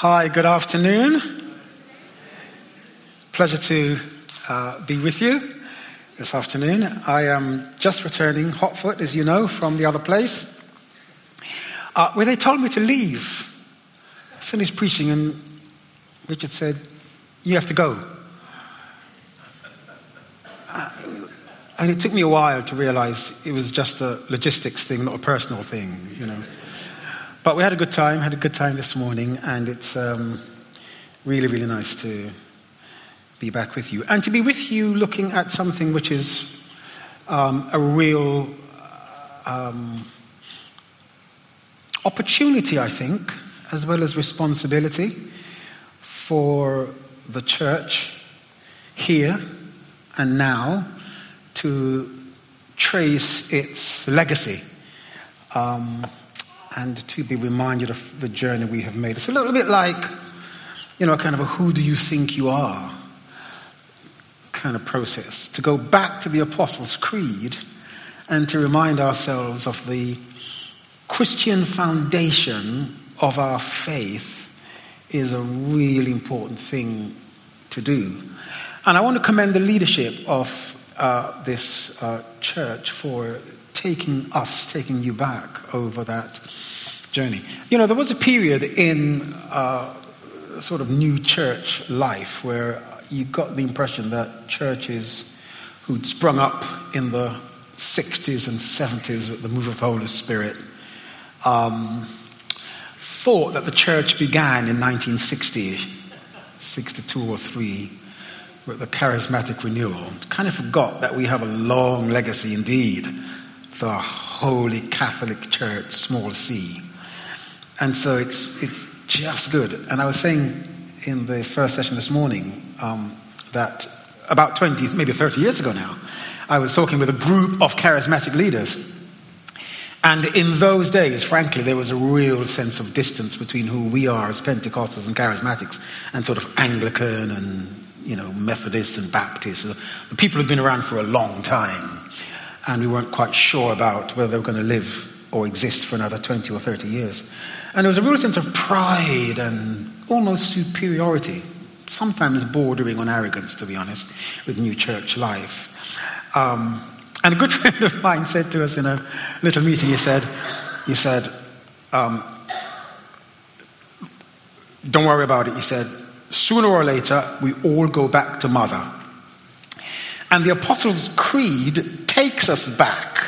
Hi, good afternoon. Pleasure to be with you this afternoon. I am just returning, hotfoot, as you know, from the other place, where they told me to leave. I finished preaching and Richard said, "You have to go." And it took me a while to realize it was just a logistics thing, not a personal thing, you know. But we had a good time this morning, and it's really, really nice to be back with you. And to be with you looking at something which is a real opportunity, I think, as well as responsibility for the church here and now to trace its legacy. And to be reminded of the journey we have made. It's a little bit like, you know, kind of a who do you think you are kind of process. To go back to the Apostles' Creed and to remind ourselves of the Christian foundation of our faith is a really important thing to do. And I want to commend the leadership of this church for taking you back over that journey. You know, there was a period in sort of new church life where you got the impression that churches who'd sprung up in the 60s and 70s with the move of the Holy Spirit thought that the church began in 1960, 62 or 3, with the charismatic renewal. Kind of forgot that we have a long legacy indeed. The Holy Catholic Church, small c. And so it's just good. And I was saying in the first session this morning that about 20, maybe 30 years ago now, I was talking with a group of charismatic leaders. And in those days, frankly, there was a real sense of distance between who we are as Pentecostals and charismatics and sort of Anglican and, you know, Methodist and Baptist. The people who've been around for a long time. And we weren't quite sure about whether they were going to live or exist for another 20 or 30 years. And there was a real sense of pride and almost superiority, sometimes bordering on arrogance, to be honest, with new church life. And a good friend of mine said to us in a little meeting, he said, "Don't worry about it," he said, "sooner or later we all go back to Mother." And the Apostles' Creed takes us back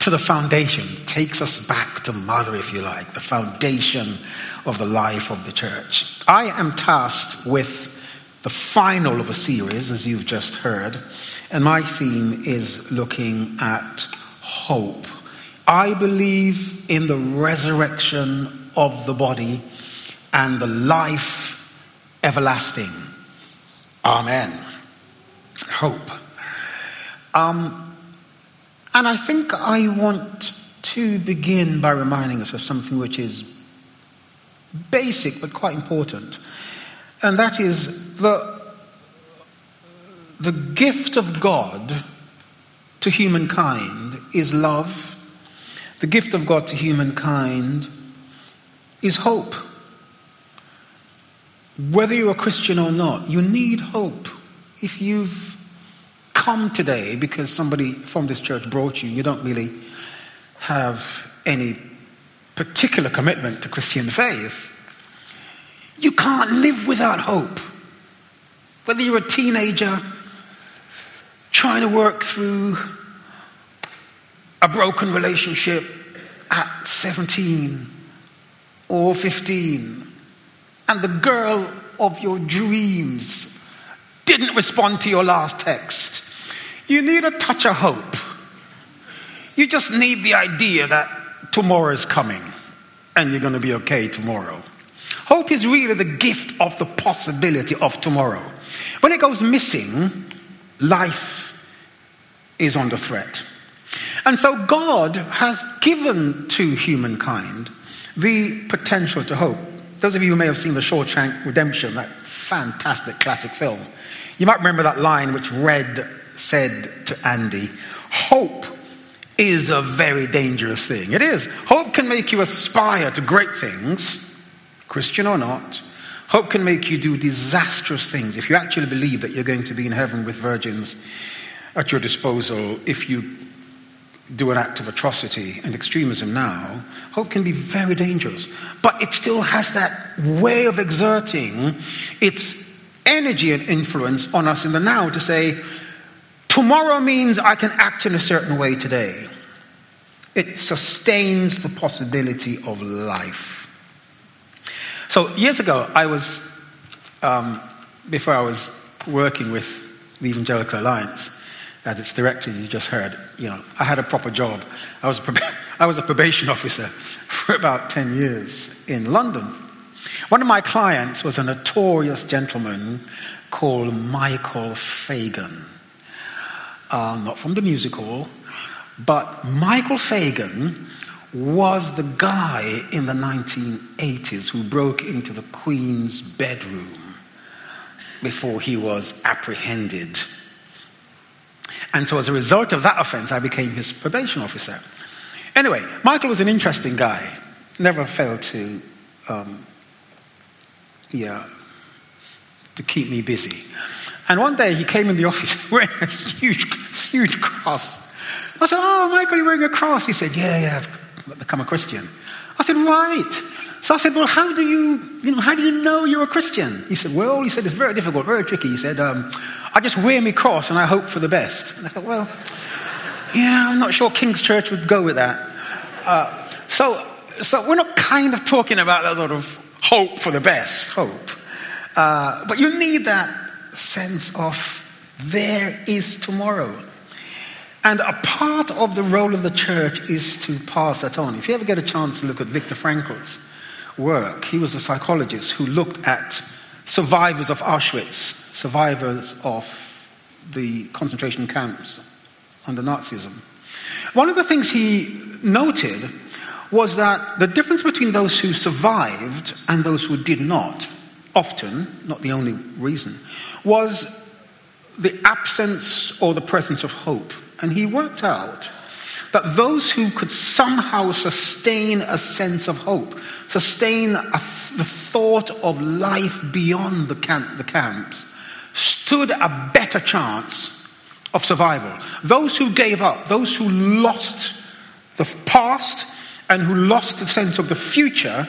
to the foundation, takes us back to Mother, if you like, the foundation of the life of the church. I am tasked with the final of a series, as you've just heard, and my theme is looking at hope. I believe in the resurrection of the body and the life everlasting. Amen. Hope. And I think I want to begin by reminding us of something which is basic but quite important. And that is the gift of God to humankind is love. The gift of God to humankind is hope. Whether you're a Christian or not, you need hope. If you've come today because somebody from this church brought you, you don't really have any particular commitment to Christian faith, you can't live without hope. Whether you're a teenager trying to work through a broken relationship at 17 or 15, and the girl of your dreams didn't respond to your last text, you need a touch of hope. You just need the idea that tomorrow is coming and you're going to be okay tomorrow. Hope is really the gift of the possibility of tomorrow. When it goes missing, life is under threat. And so God has given to humankind the potential to hope. Those of you who may have seen the Shawshank Redemption, that fantastic classic film, you might remember that line which Red said to Andy, "Hope is a very dangerous thing." It is. Hope can make you aspire to great things, Christian or not, hope can make you do disastrous things if you actually believe that you're going to be in heaven with virgins at your disposal. If you do an act of atrocity and extremism now, hope can be very dangerous. But it still has that way of exerting its energy and influence on us in the now to say, tomorrow means I can act in a certain way today. It sustains the possibility of life. So years ago, I was, before I was working with the Evangelical Alliance, as its director, you just heard, I had a proper job. I was a probation officer for about 10 years in London. One of my clients was a notorious gentleman called Michael Fagan. Not from the musical, but Michael Fagan was the guy in the 1980s who broke into the Queen's bedroom before he was apprehended. And so as a result of that offense, I became his probation officer. Anyway, Michael was an interesting guy. Never failed to keep me busy. And one day he came in the office wearing a huge cross. I said, "Oh, Michael, you're wearing a cross." He said, Yeah, I've become a Christian." I said, "Right." So I said, "Well, how do you know you're a Christian?" He said, "Well," he said, "it's very difficult, very tricky." He said, "I just wear me cross and I hope for the best." And I thought, well, yeah, I'm not sure King's Church would go with that. So we're not kind of talking about that sort of hope for the best, hope. But you need that sense of there is tomorrow, and a part of the role of the church is to pass that on. If you ever get a chance to look at Viktor Frankl's work, he was a psychologist who looked at survivors of Auschwitz, survivors of the concentration camps under Nazism. One of the things he noted was that the difference between those who survived and those who did not, often, not the only reason, was the absence or the presence of hope. And he worked out that those who could somehow sustain a sense of hope, sustain the thought of life beyond the camps, stood a better chance of survival. Those who gave up, those who lost the past and who lost the sense of the future,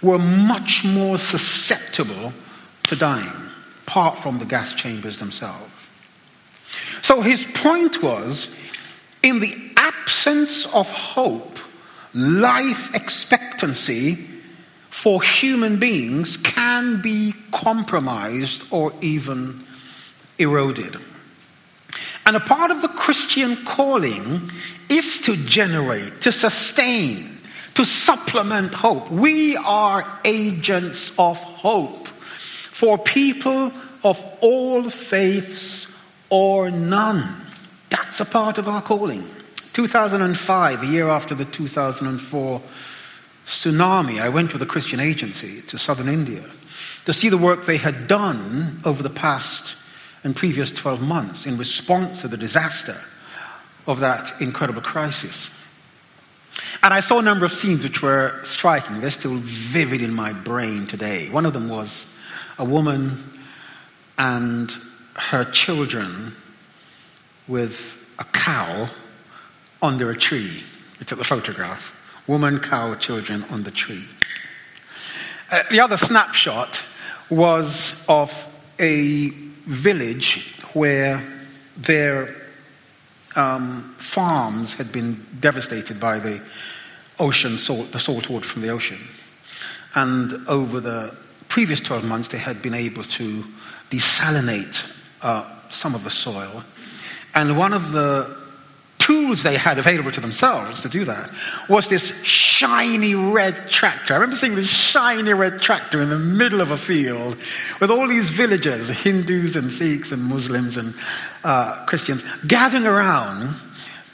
were much more susceptible to dying, apart from the gas chambers themselves. So his point was, in the absence of hope, life expectancy for human beings can be compromised or even eroded. And a part of the Christian calling is to generate, to sustain, to supplement hope. We are agents of hope for people of all faiths or none. That's a part of our calling. 2005, a year after the 2004 tsunami, I went with a Christian agency to southern India to see the work they had done over the past and previous 12 months in response to the disaster of that incredible crisis. And I saw a number of scenes which were striking. They're still vivid in my brain today. One of them was a woman and her children with a cow under a tree. We took the photograph. Woman, cow, children on the tree. The other snapshot was of a village where there farms had been devastated by the salt water from the ocean. And over the previous 12 months, they had been able to desalinate some of the soil. And one of the tools they had available to themselves to do that was this shiny red tractor. I remember seeing this shiny red tractor in the middle of a field with all these villagers, Hindus and Sikhs and Muslims and Christians, gathering around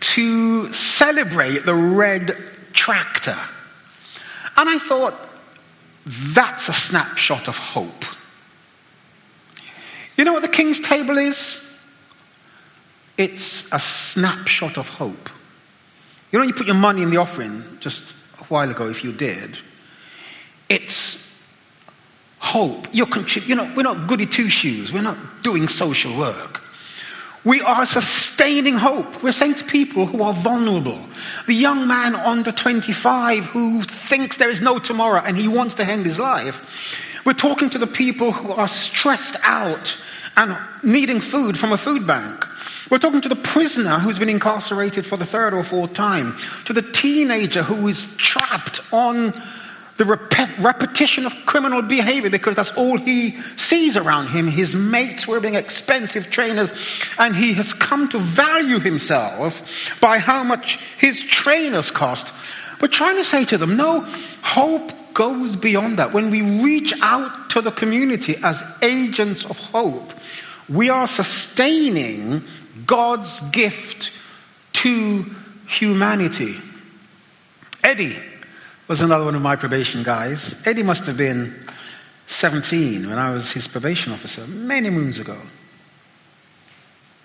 to celebrate the red tractor. And I thought, that's a snapshot of hope. You know what the King's Table is? It's a snapshot of hope. You know when you put your money in the offering just a while ago, if you did, it's hope. We're not goody two-shoes. We're not doing social work. We are sustaining hope. We're saying to people who are vulnerable, the young man under 25 who thinks there is no tomorrow and he wants to end his life. We're talking to the people who are stressed out and needing food from a food bank. We're talking to the prisoner who's been incarcerated for the third or fourth time, to the teenager who is trapped on the repetition of criminal behavior because that's all he sees around him. His mates were being expensive trainers, and he has come to value himself by how much his trainers cost. We're trying to say to them, no, hope goes beyond that. When we reach out to the community as agents of hope, we are sustaining God's gift to humanity. Eddie was another one of my probation guys. Eddie must have been 17 when I was his probation officer many moons ago.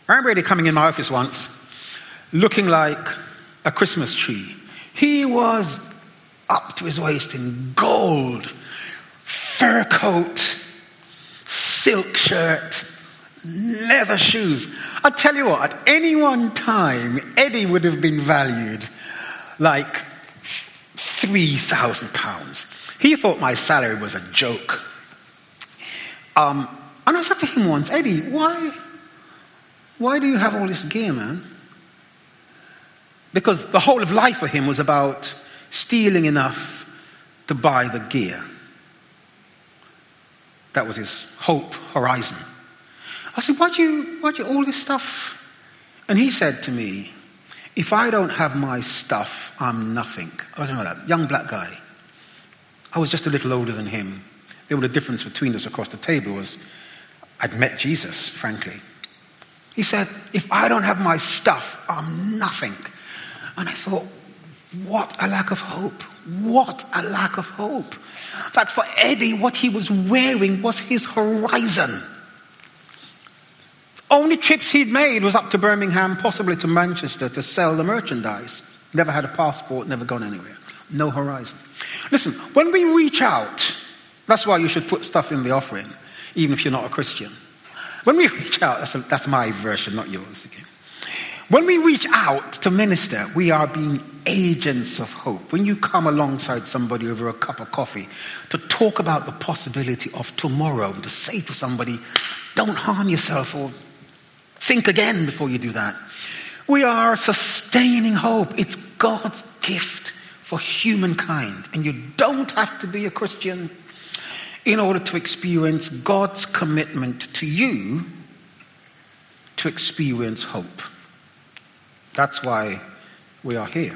I remember Eddie coming in my office once, looking like a Christmas tree. He was up to his waist in gold, fur coat, silk shirt, leather shoes. I tell you what, at any one time, Eddie would have been valued like £3,000. He thought my salary was a joke. And I said to him once, Eddie, why do you have all this gear, man? Because the whole of life for him was about stealing enough to buy the gear. That was his hope horizon. I said, why do you all this stuff? And he said to me, if I don't have my stuff, I'm nothing. I was that young black guy. I was just a little older than him. The only difference between us across the table was I'd met Jesus, frankly. He said, if I don't have my stuff, I'm nothing. And I thought, what a lack of hope. What a lack of hope. Like for Eddie, what he was wearing was his horizon. Only trips he'd made was up to Birmingham, possibly to Manchester, to sell the merchandise. Never had a passport, never gone anywhere. No horizon. Listen, when we reach out, that's why you should put stuff in the offering, even if you're not a Christian. When we reach out, that's my version, not yours. Okay. When we reach out to minister, we are being agents of hope. When you come alongside somebody over a cup of coffee to talk about the possibility of tomorrow, to say to somebody, don't harm yourself or think again before you do that. We are sustaining hope. It's God's gift for humankind. And you don't have to be a Christian in order to experience God's commitment to you to experience hope. That's why we are here.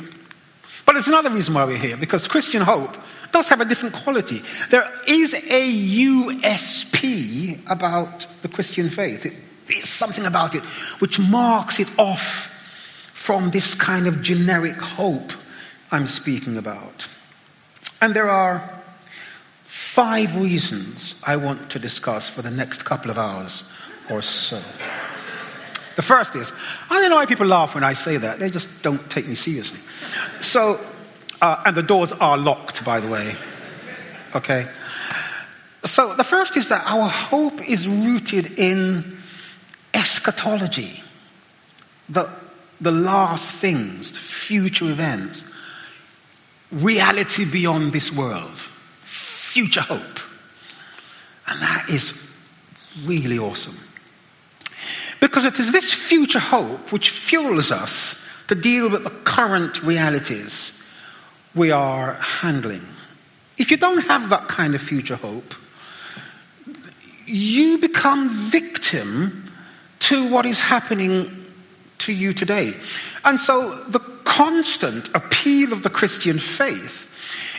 But there's another reason why we're here, because Christian hope does have a different quality. There is a USP about the Christian faith. It's something about it which marks it off from this kind of generic hope I'm speaking about. And there are 5 reasons I want to discuss for the next couple of hours or so. The first is, I don't know why people laugh when I say that. They just don't take me seriously. So, and the doors are locked, by the way. Okay? So the first is that our hope is rooted in eschatology. The last things, the future events, reality beyond this world, future hope. And that is really awesome. Because it is this future hope which fuels us to deal with the current realities we are handling. If you don't have that kind of future hope, you become victim to what is happening to you today. And so the constant appeal of the Christian faith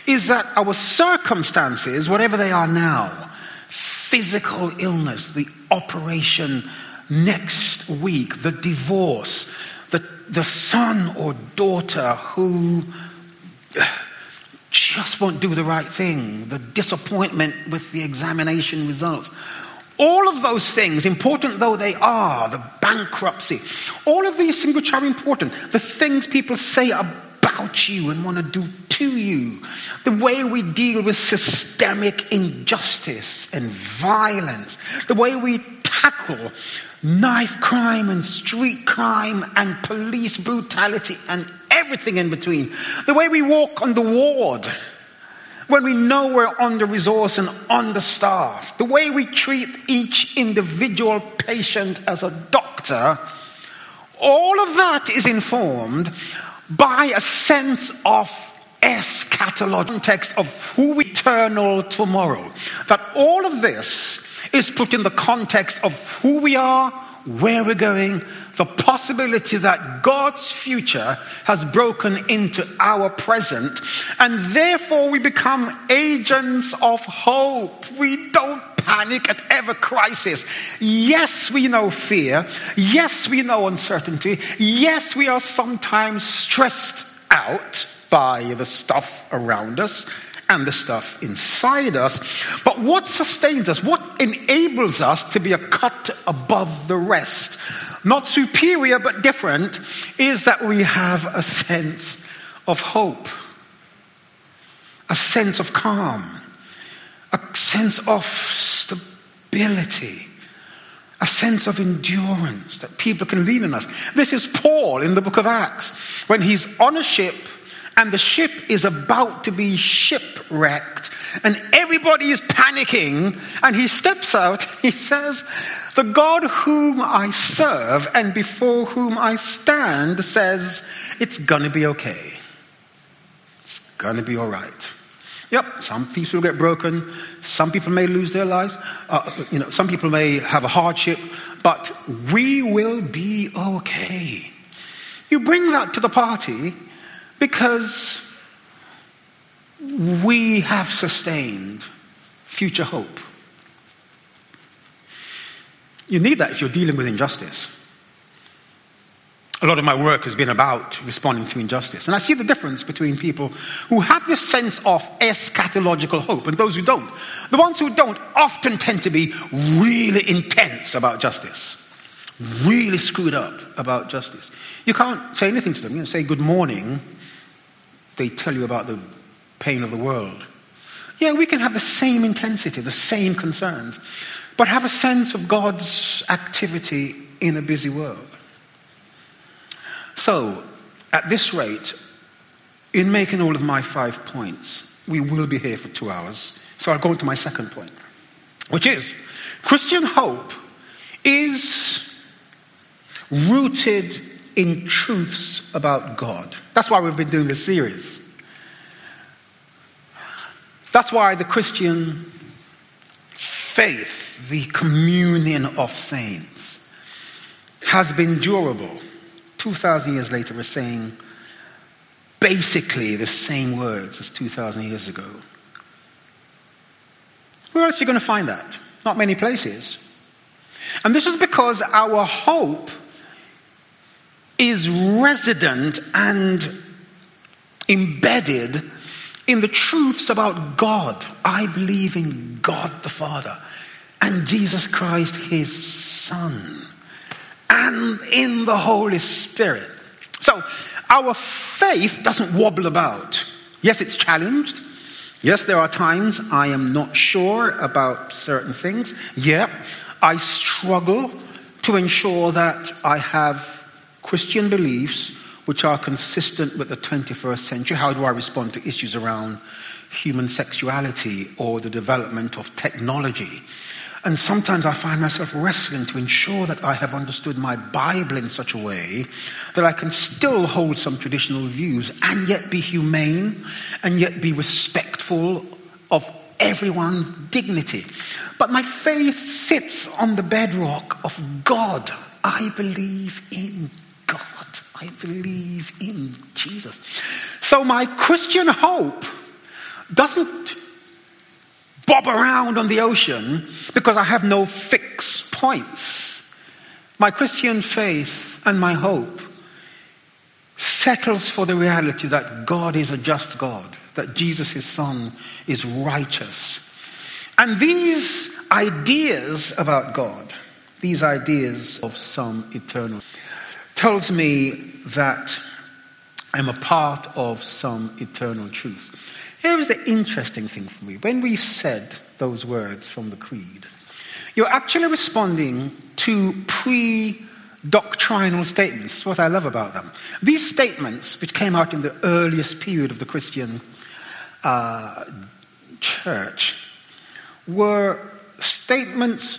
is that our circumstances, whatever they are now, physical illness, the operation next week, the divorce, the son or daughter who just won't do the right thing, the disappointment with the examination results. All of those things, important though they are, the bankruptcy, all of these things which are important, the things people say about you and want to do to you, the way we deal with systemic injustice and violence, the way we tackle knife crime and street crime and police brutality and everything in between, the way we walk on the ward when we know we're under-resourced and understaffed, the way we treat each individual patient as a doctor, all of that is informed by a sense of eschatological context of who we eternal tomorrow. That all of this is put in the context of who we are, where we're going, the possibility that God's future has broken into our present, and therefore we become agents of hope. We don't panic at every crisis. Yes, we know fear. Yes, we know uncertainty. Yes, we are sometimes stressed out by the stuff around us and the stuff inside us. But what sustains us, what enables us to be a cut above the rest, not superior but different, is that we have a sense of hope, a sense of calm, a sense of stability, a sense of endurance that people can lean on us. This is Paul in the book of Acts, when he's on a ship, and the ship is about to be shipwrecked, and everybody is panicking, and he steps out, he says, "The God whom I serve and before whom I stand says, it's gonna be okay. It's gonna be all right. Yep, some thieves will get broken, some people may lose their lives, some people may have a hardship, but we will be okay." You bring that to the party, because we have sustained future hope. You need that if you're dealing with injustice. A lot of my work has been about responding to injustice. And I see the difference between people who have this sense of eschatological hope and those who don't. The ones who don't often tend to be really intense about justice, really screwed up about justice. You can't say anything to them. You know, say good morning, they tell you about the pain of the world. Yeah, we can have the same intensity, the same concerns, but have a sense of God's activity in a busy world. So, at this rate, in making all of my 5 points, we will be here for 2 hours. So I'll go on to my second point, which is Christian hope is rooted in truths about God. That's why we've been doing this series. That's why the Christian faith, the communion of saints, has been durable. 2,000 years later, we're saying basically the same words as 2,000 years ago. Where else are you going to find that? Not many places. And this is because our hope is resident and embedded in the truths about God. I believe in God the Father and Jesus Christ his Son and in the Holy Spirit. So our faith doesn't wobble about. Yes, it's challenged. Yes, there are times I am not sure about certain things. Yeah, I struggle to ensure that I have Christian beliefs which are consistent with the 21st century. How do I respond to issues around human sexuality or the development of technology? And sometimes I find myself wrestling to ensure that I have understood my Bible in such a way that I can still hold some traditional views and yet be humane and yet be respectful of everyone's dignity. But my faith sits on the bedrock of God. I believe in God. I believe in Jesus. So my Christian hope doesn't bob around on the ocean because I have no fixed points. My Christian faith and my hope settles for the reality that God is a just God, that Jesus his Son is righteous. And these ideas about God, these ideas of some eternal, tells me that I'm a part of some eternal truth. Here is the interesting thing for me. When we said those words from the Creed, you're actually responding to pre-doctrinal statements. That's what I love about them. These statements, which came out in the earliest period of the Christian church, were statements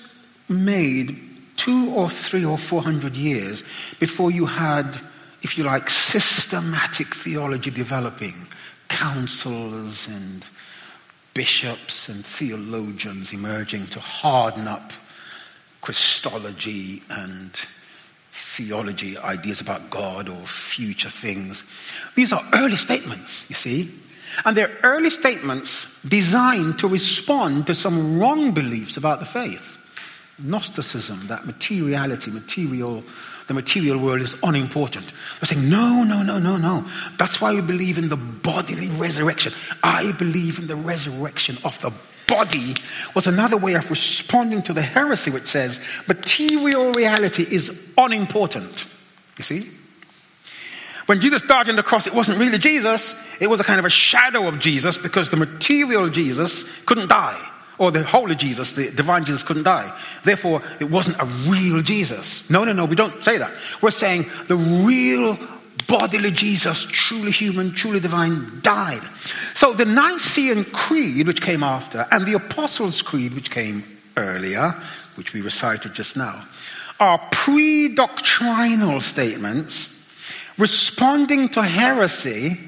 made 200 or 300 or 400 years before you had, if you like, systematic theology developing, councils and bishops and theologians emerging to harden up Christology and theology, ideas about God or future things. These are early statements, you see. And they're early statements designed to respond to some wrong beliefs about the faith. Gnosticism, that the material world is unimportant. They're saying, no. That's why we believe in the bodily resurrection. I believe in the resurrection of the body was another way of responding to the heresy which says material reality is unimportant. You see? When Jesus died on the cross, it wasn't really Jesus. It was a kind of a shadow of Jesus because the material Jesus couldn't die. Or the Holy Jesus, the divine Jesus, couldn't die. Therefore, it wasn't a real Jesus. No, we don't say that. We're saying the real bodily Jesus, truly human, truly divine, died. So the Nicene Creed, which came after, and the Apostles' Creed, which came earlier, which we recited just now, are pre-doctrinal statements responding to heresy,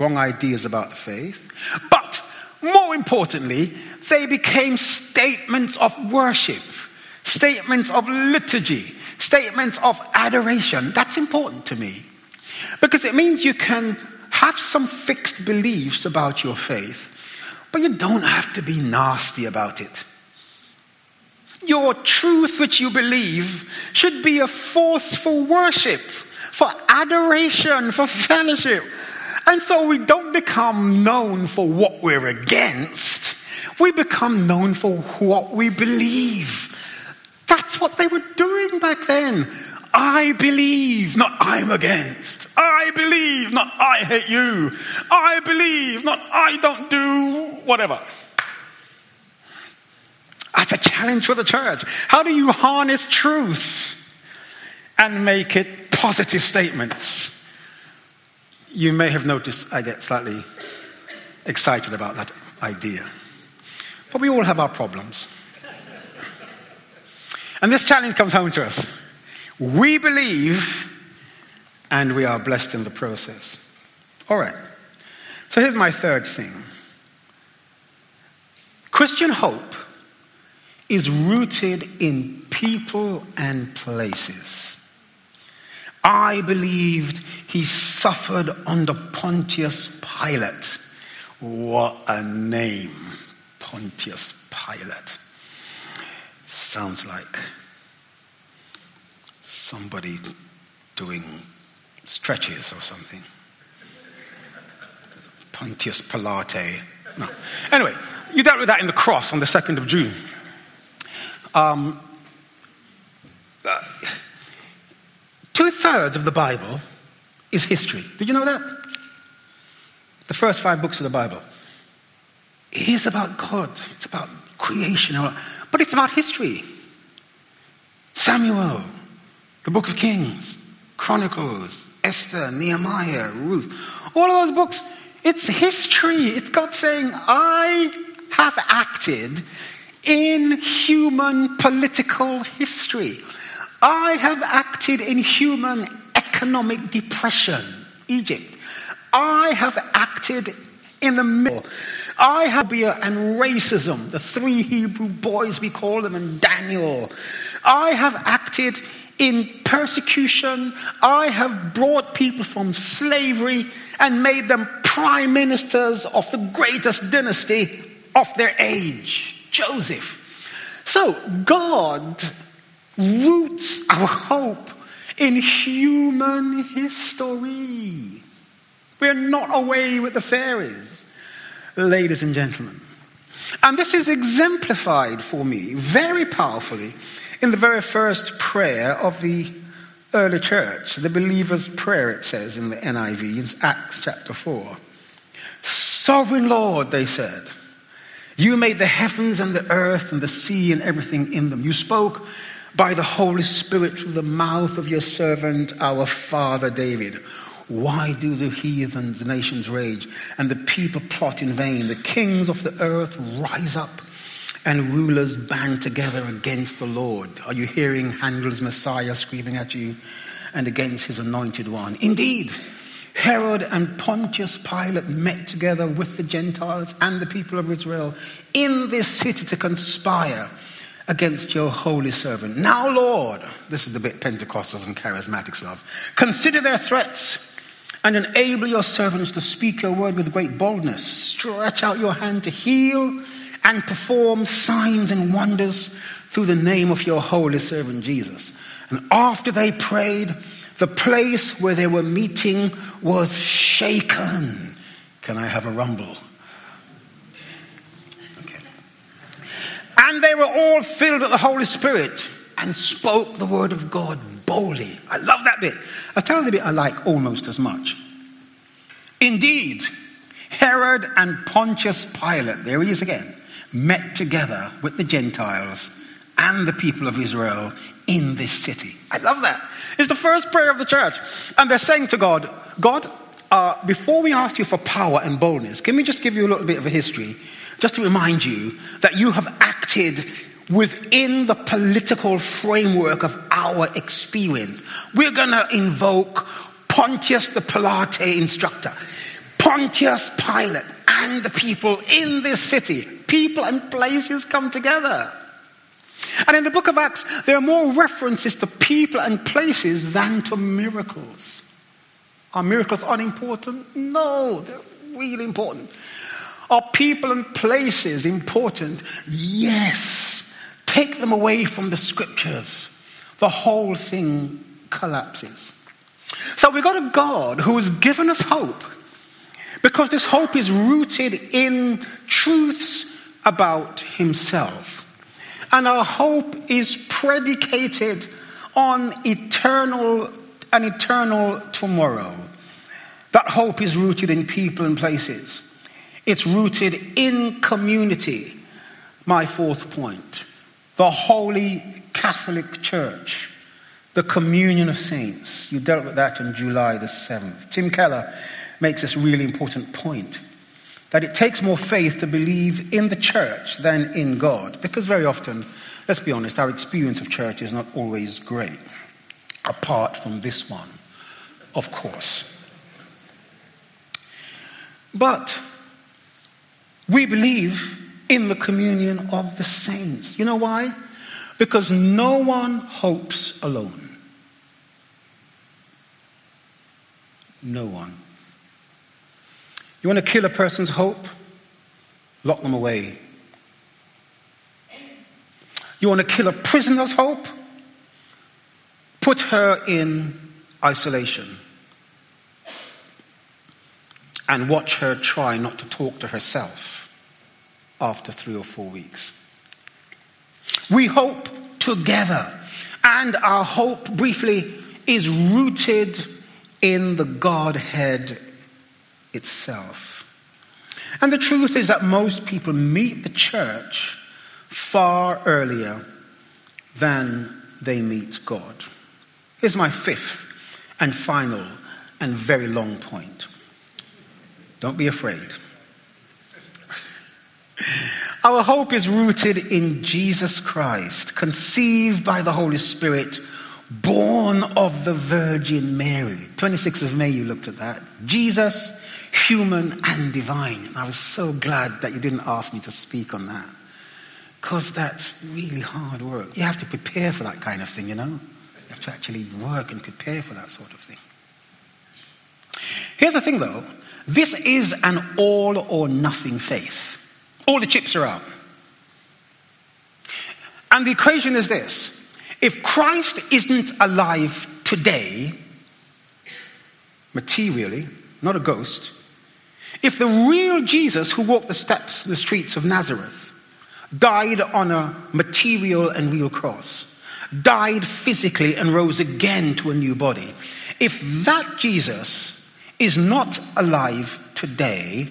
wrong ideas about the faith, but more importantly, they became statements of worship, statements of liturgy, statements of adoration. That's important to me because it means you can have some fixed beliefs about your faith, but you don't have to be nasty about it. Your truth, which you believe, should be a force for worship, for adoration, for fellowship. And so we don't become known for what we're against. We become known for what we believe. That's what they were doing back then. I believe, not I'm against. I believe, not I hate you. I believe, not I don't do whatever. That's a challenge for the church. How do you harness truth and make it positive statements? You may have noticed I get slightly excited about that idea. But we all have our problems. And this challenge comes home to us. We believe, and we are blessed in the process. All right. So here's my third thing. Christian hope is rooted in people and places. I believed he suffered under Pontius Pilate. What a name, Pontius Pilate. Sounds like somebody doing stretches or something. Pontius Pilate. No. Anyway, you dealt with that in the cross on the 2nd of June. Two-thirds of the Bible is history. Did you know that? The first 5 books of the Bible. It is about God. It's about creation. But it's about history. Samuel, the Book of Kings, Chronicles, Esther, Nehemiah, Ruth. All of those books, it's history. It's God saying, I have acted in human political history. I have acted in human economic depression, Egypt. I have acted in the middle. I have phobia and racism, the 3 Hebrew boys we call them, and Daniel. I have acted in persecution. I have brought people from slavery and made them prime ministers of the greatest dynasty of their age, Joseph. So God roots our hope in human history. We're not away with the fairies, ladies and gentlemen. And this is exemplified for me very powerfully in the very first prayer of the early church, the believer's prayer, it says in the NIV, in Acts chapter 4. Sovereign Lord, they said, you made the heavens and the earth and the sea and everything in them. You spoke by the Holy Spirit through the mouth of your servant, our father David. Why do the heathens, the nations rage, and the people plot in vain? The kings of the earth rise up, and rulers band together against the Lord. Are you hearing Handel's Messiah screaming at you? And against his anointed one. Indeed, Herod and Pontius Pilate met together with the Gentiles and the people of Israel in this city to conspire against your holy servant. Now, Lord, this is the bit Pentecostals and charismatics love. Consider their threats and enable your servants to speak your word with great boldness. Stretch out your hand to heal and perform signs and wonders through the name of your holy servant Jesus. And after they prayed, the place where they were meeting was shaken. Can I have a rumble? Okay. And they were all filled with the Holy Spirit and spoke the word of God boldly. I love that bit. I'll tell you the bit I like almost as much. Indeed, Herod and Pontius Pilate, there he is again, met together with the Gentiles and the people of Israel in this city. I love that. It's the first prayer of the church. And they're saying to God, God, before we ask you for power and boldness, can we just give you a little bit of a history, just to remind you that you have acted within the political framework of our experience. We're going to invoke Pontius the Pilate instructor, Pontius Pilate, and the people in this city. People and places come together. And in the book of Acts, there are more references to people and places than to miracles. Are miracles unimportant? No, they're really important. Are people and places important? Yes. Take them away from the scriptures, the whole thing collapses. So we've got a God who has given us hope, because this hope is rooted in truths about himself. And our hope is predicated on an eternal tomorrow. That hope is rooted in people and places. It's rooted in community. My fourth point, the Holy Catholic Church, the communion of saints. You dealt with that on July the 7th. Tim Keller makes this really important point, that it takes more faith to believe in the church than in God. Because very often, let's be honest, our experience of church is not always great. Apart from this one, of course. But we believe in the communion of the saints. You know why? Because no one hopes alone. No one. You want to kill a person's hope? Lock them away. You want to kill a prisoner's hope? Put her in isolation. And watch her try not to talk to herself after 3 or 4 weeks. We hope together. And our hope, briefly, is rooted in the Godhead itself. And the truth is that most people meet the church far earlier than they meet God. Here's my fifth and final and very long point. Don't be afraid. Our hope is rooted in Jesus Christ, conceived by the Holy Spirit, born of the Virgin Mary. 26th of May, you looked at that. Jesus, human and divine. And I was so glad that you didn't ask me to speak on that, because that's really hard work. You have to prepare for that kind of thing, you know. You have to actually work and prepare for that sort of thing. Here's the thing, though. This is an all or nothing faith. All the chips are out. And the equation is this. If Christ isn't alive today, materially, not a ghost, if the real Jesus who walked the streets of Nazareth died on a material and real cross, died physically and rose again to a new body. If that Jesus is not alive today,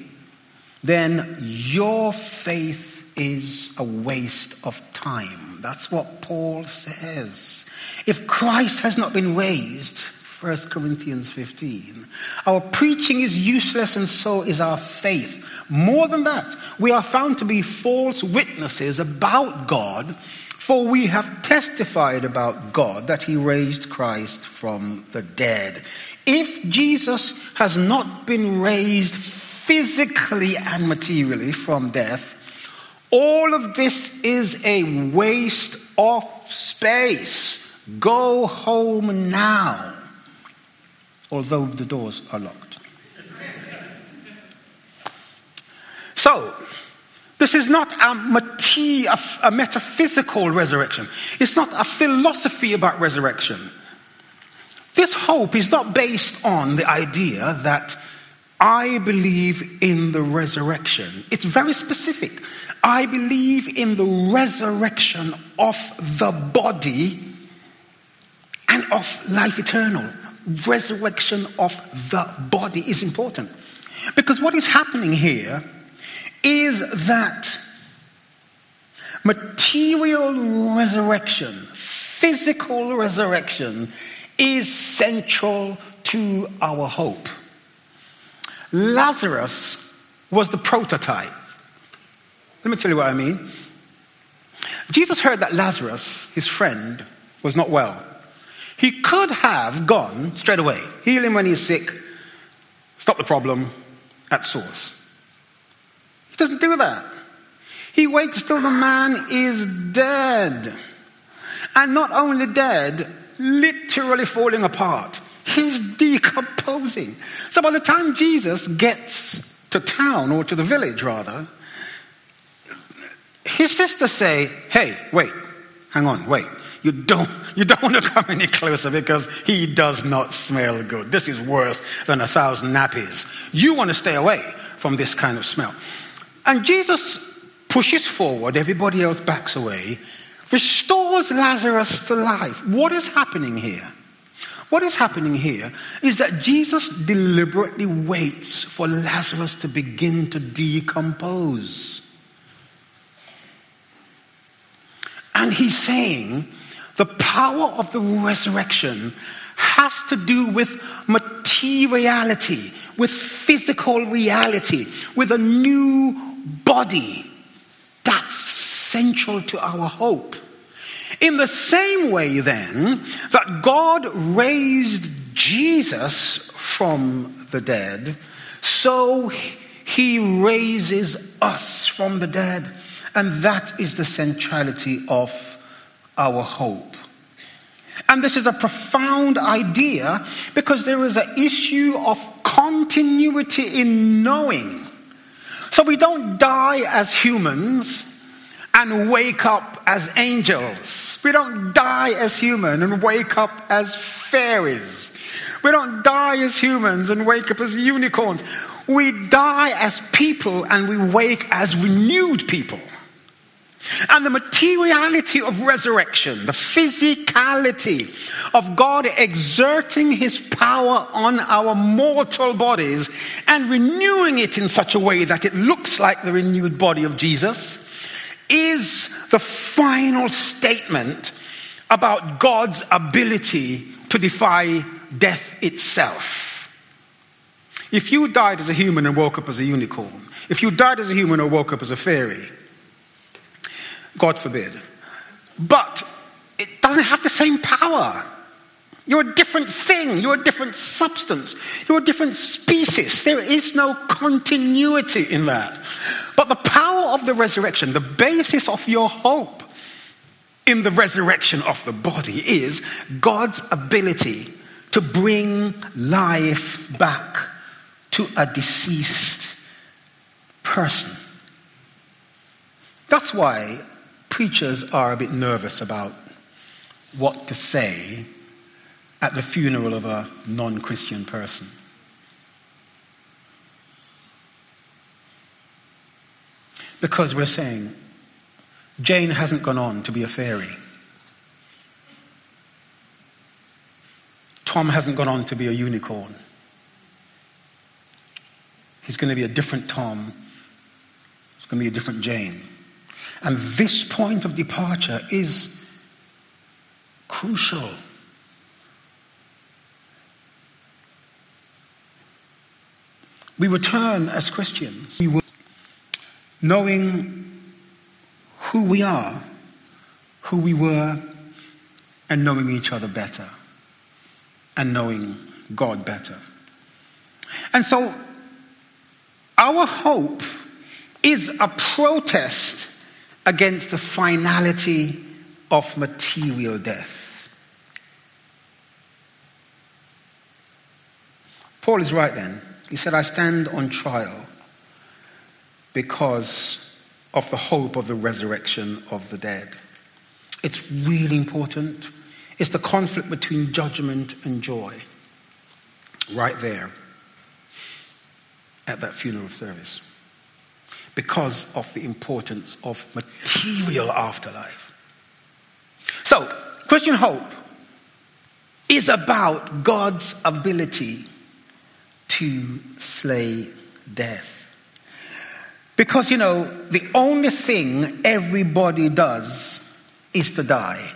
then your faith is a waste of time. That's what Paul says. If Christ has not been raised, 1 Corinthians 15, our preaching is useless and so is our faith. More than that, we are found to be false witnesses about God, for we have testified about God that he raised Christ from the dead. If Jesus has not been raised physically and materially from death, all of this is a waste of space. Go home now, although the doors are locked. So, this is not a metaphysical resurrection. It's not a philosophy about resurrection. This hope is not based on the idea that I believe in the resurrection. It's very specific. I believe in the resurrection of the body and of life eternal. Resurrection of the body is important. Because what is happening here is that material resurrection, physical resurrection, is central to our hope. Lazarus was the prototype. Let me tell you what I mean. Jesus heard that Lazarus, his friend, was not well. He could have gone straight away, heal him when he's sick, stop the problem at source. He doesn't do that. He waits till the man is dead. And not only dead, literally falling apart. He's decomposing. So by the time Jesus gets to town, or to the village rather, his sisters say, hey, wait, hang on, wait. You don't want to come any closer because he does not smell good. This is worse than 1,000 nappies. You want to stay away from this kind of smell. And Jesus pushes forward, everybody else backs away, restores Lazarus to life. What is happening here? What is happening here is that Jesus deliberately waits for Lazarus to begin to decompose. And he's saying, the power of the resurrection has to do with materiality, with physical reality, with a new body. That's central to our hope. In the same way, then, that God raised Jesus from the dead, so he raises us from the dead. And that is the centrality of our hope. And this is a profound idea because there is an issue of continuity in knowing. So we don't die as humans and wake up as angels. We don't die as human and wake up as fairies. We don't die as humans and wake up as unicorns. We die as people and we wake as renewed people. And the materiality of resurrection, the physicality of God exerting his power on our mortal bodies and renewing it in such a way that it looks like the renewed body of Jesus, is the final statement about God's ability to defy death itself. If you died as a human and woke up as a unicorn, if you died as a human and woke up as a fairy, God forbid. But it doesn't have the same power. You're a different thing. You're a different substance. You're a different species. There is no continuity in that. But the power of the resurrection, the basis of your hope in the resurrection of the body, is God's ability to bring life back to a deceased person. That's why preachers are a bit nervous about what to say at the funeral of a non-Christian person. Because we're saying, Jane hasn't gone on to be a fairy. Tom hasn't gone on to be a unicorn. He's going to be a different Tom. He's going to be a different Jane. And this point of departure is crucial. We return as Christians, knowing who we are, who we were, and knowing each other better, and knowing God better. And so, our hope is a protest against the finality of material death. Paul is right then. He said, I stand on trial because of the hope of the resurrection of the dead. It's really important. It's the conflict between judgment and joy. Right there at that funeral service. Because of the importance of material afterlife. So, Christian hope is about God's ability to slay death. Because, you know, the only thing everybody does is to die.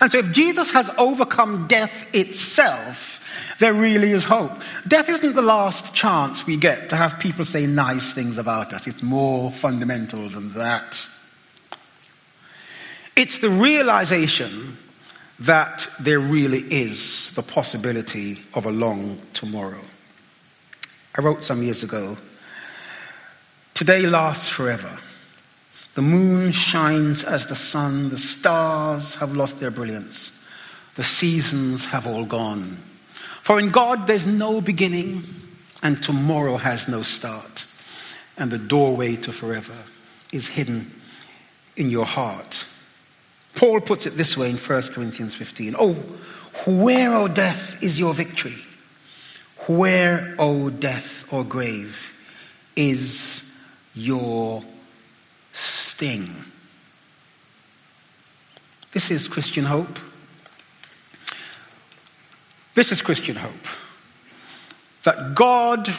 And so if Jesus has overcome death itself, there really is hope. Death isn't the last chance we get to have people say nice things about us. It's more fundamental than that. It's the realization that there really is the possibility of a long tomorrow. I wrote some years ago, today lasts forever. The moon shines as the sun, the stars have lost their brilliance, the seasons have all gone. For in God there's no beginning, and tomorrow has no start, and the doorway to forever is hidden in your heart. Paul puts it this way in 1 Corinthians 15. Oh, where, O death, is your victory? Where, O death, O grave, is your sting? This is Christian hope. This is Christian hope. That God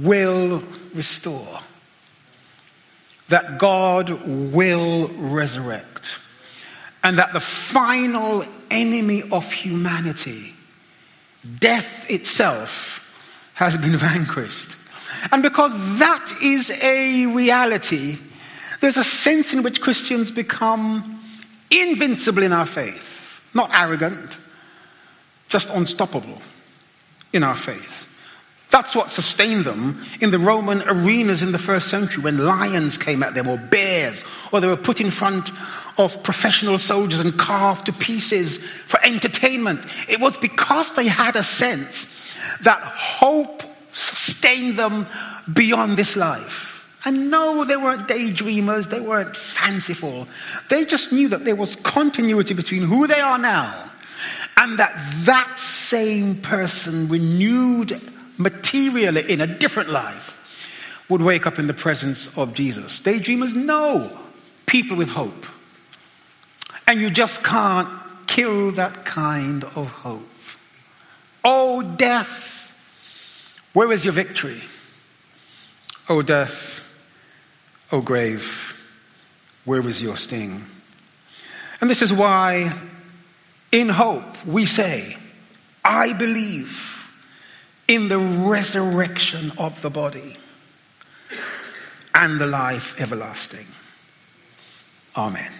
will restore. That God will resurrect. And that the final enemy of humanity, death itself, has been vanquished. And because that is a reality, there's a sense in which Christians become invincible in our faith. Not arrogant, just unstoppable in our faith. That's what sustained them in the Roman arenas in the first century when lions came at them, or bears, or they were put in front of professional soldiers and carved to pieces for entertainment. It was because they had a sense that hope sustained them beyond this life. And no, they weren't daydreamers, they weren't fanciful. They just knew that there was continuity between who they are now and that same person renewed materially in a different life would wake up in the presence of Jesus. Daydreamers? No. People with hope. And you just can't kill that kind of hope. Oh, death, where is your victory? Oh, death, oh, grave, where is your sting? And this is why in hope we say, I believe in the resurrection of the body and the life everlasting. Amen.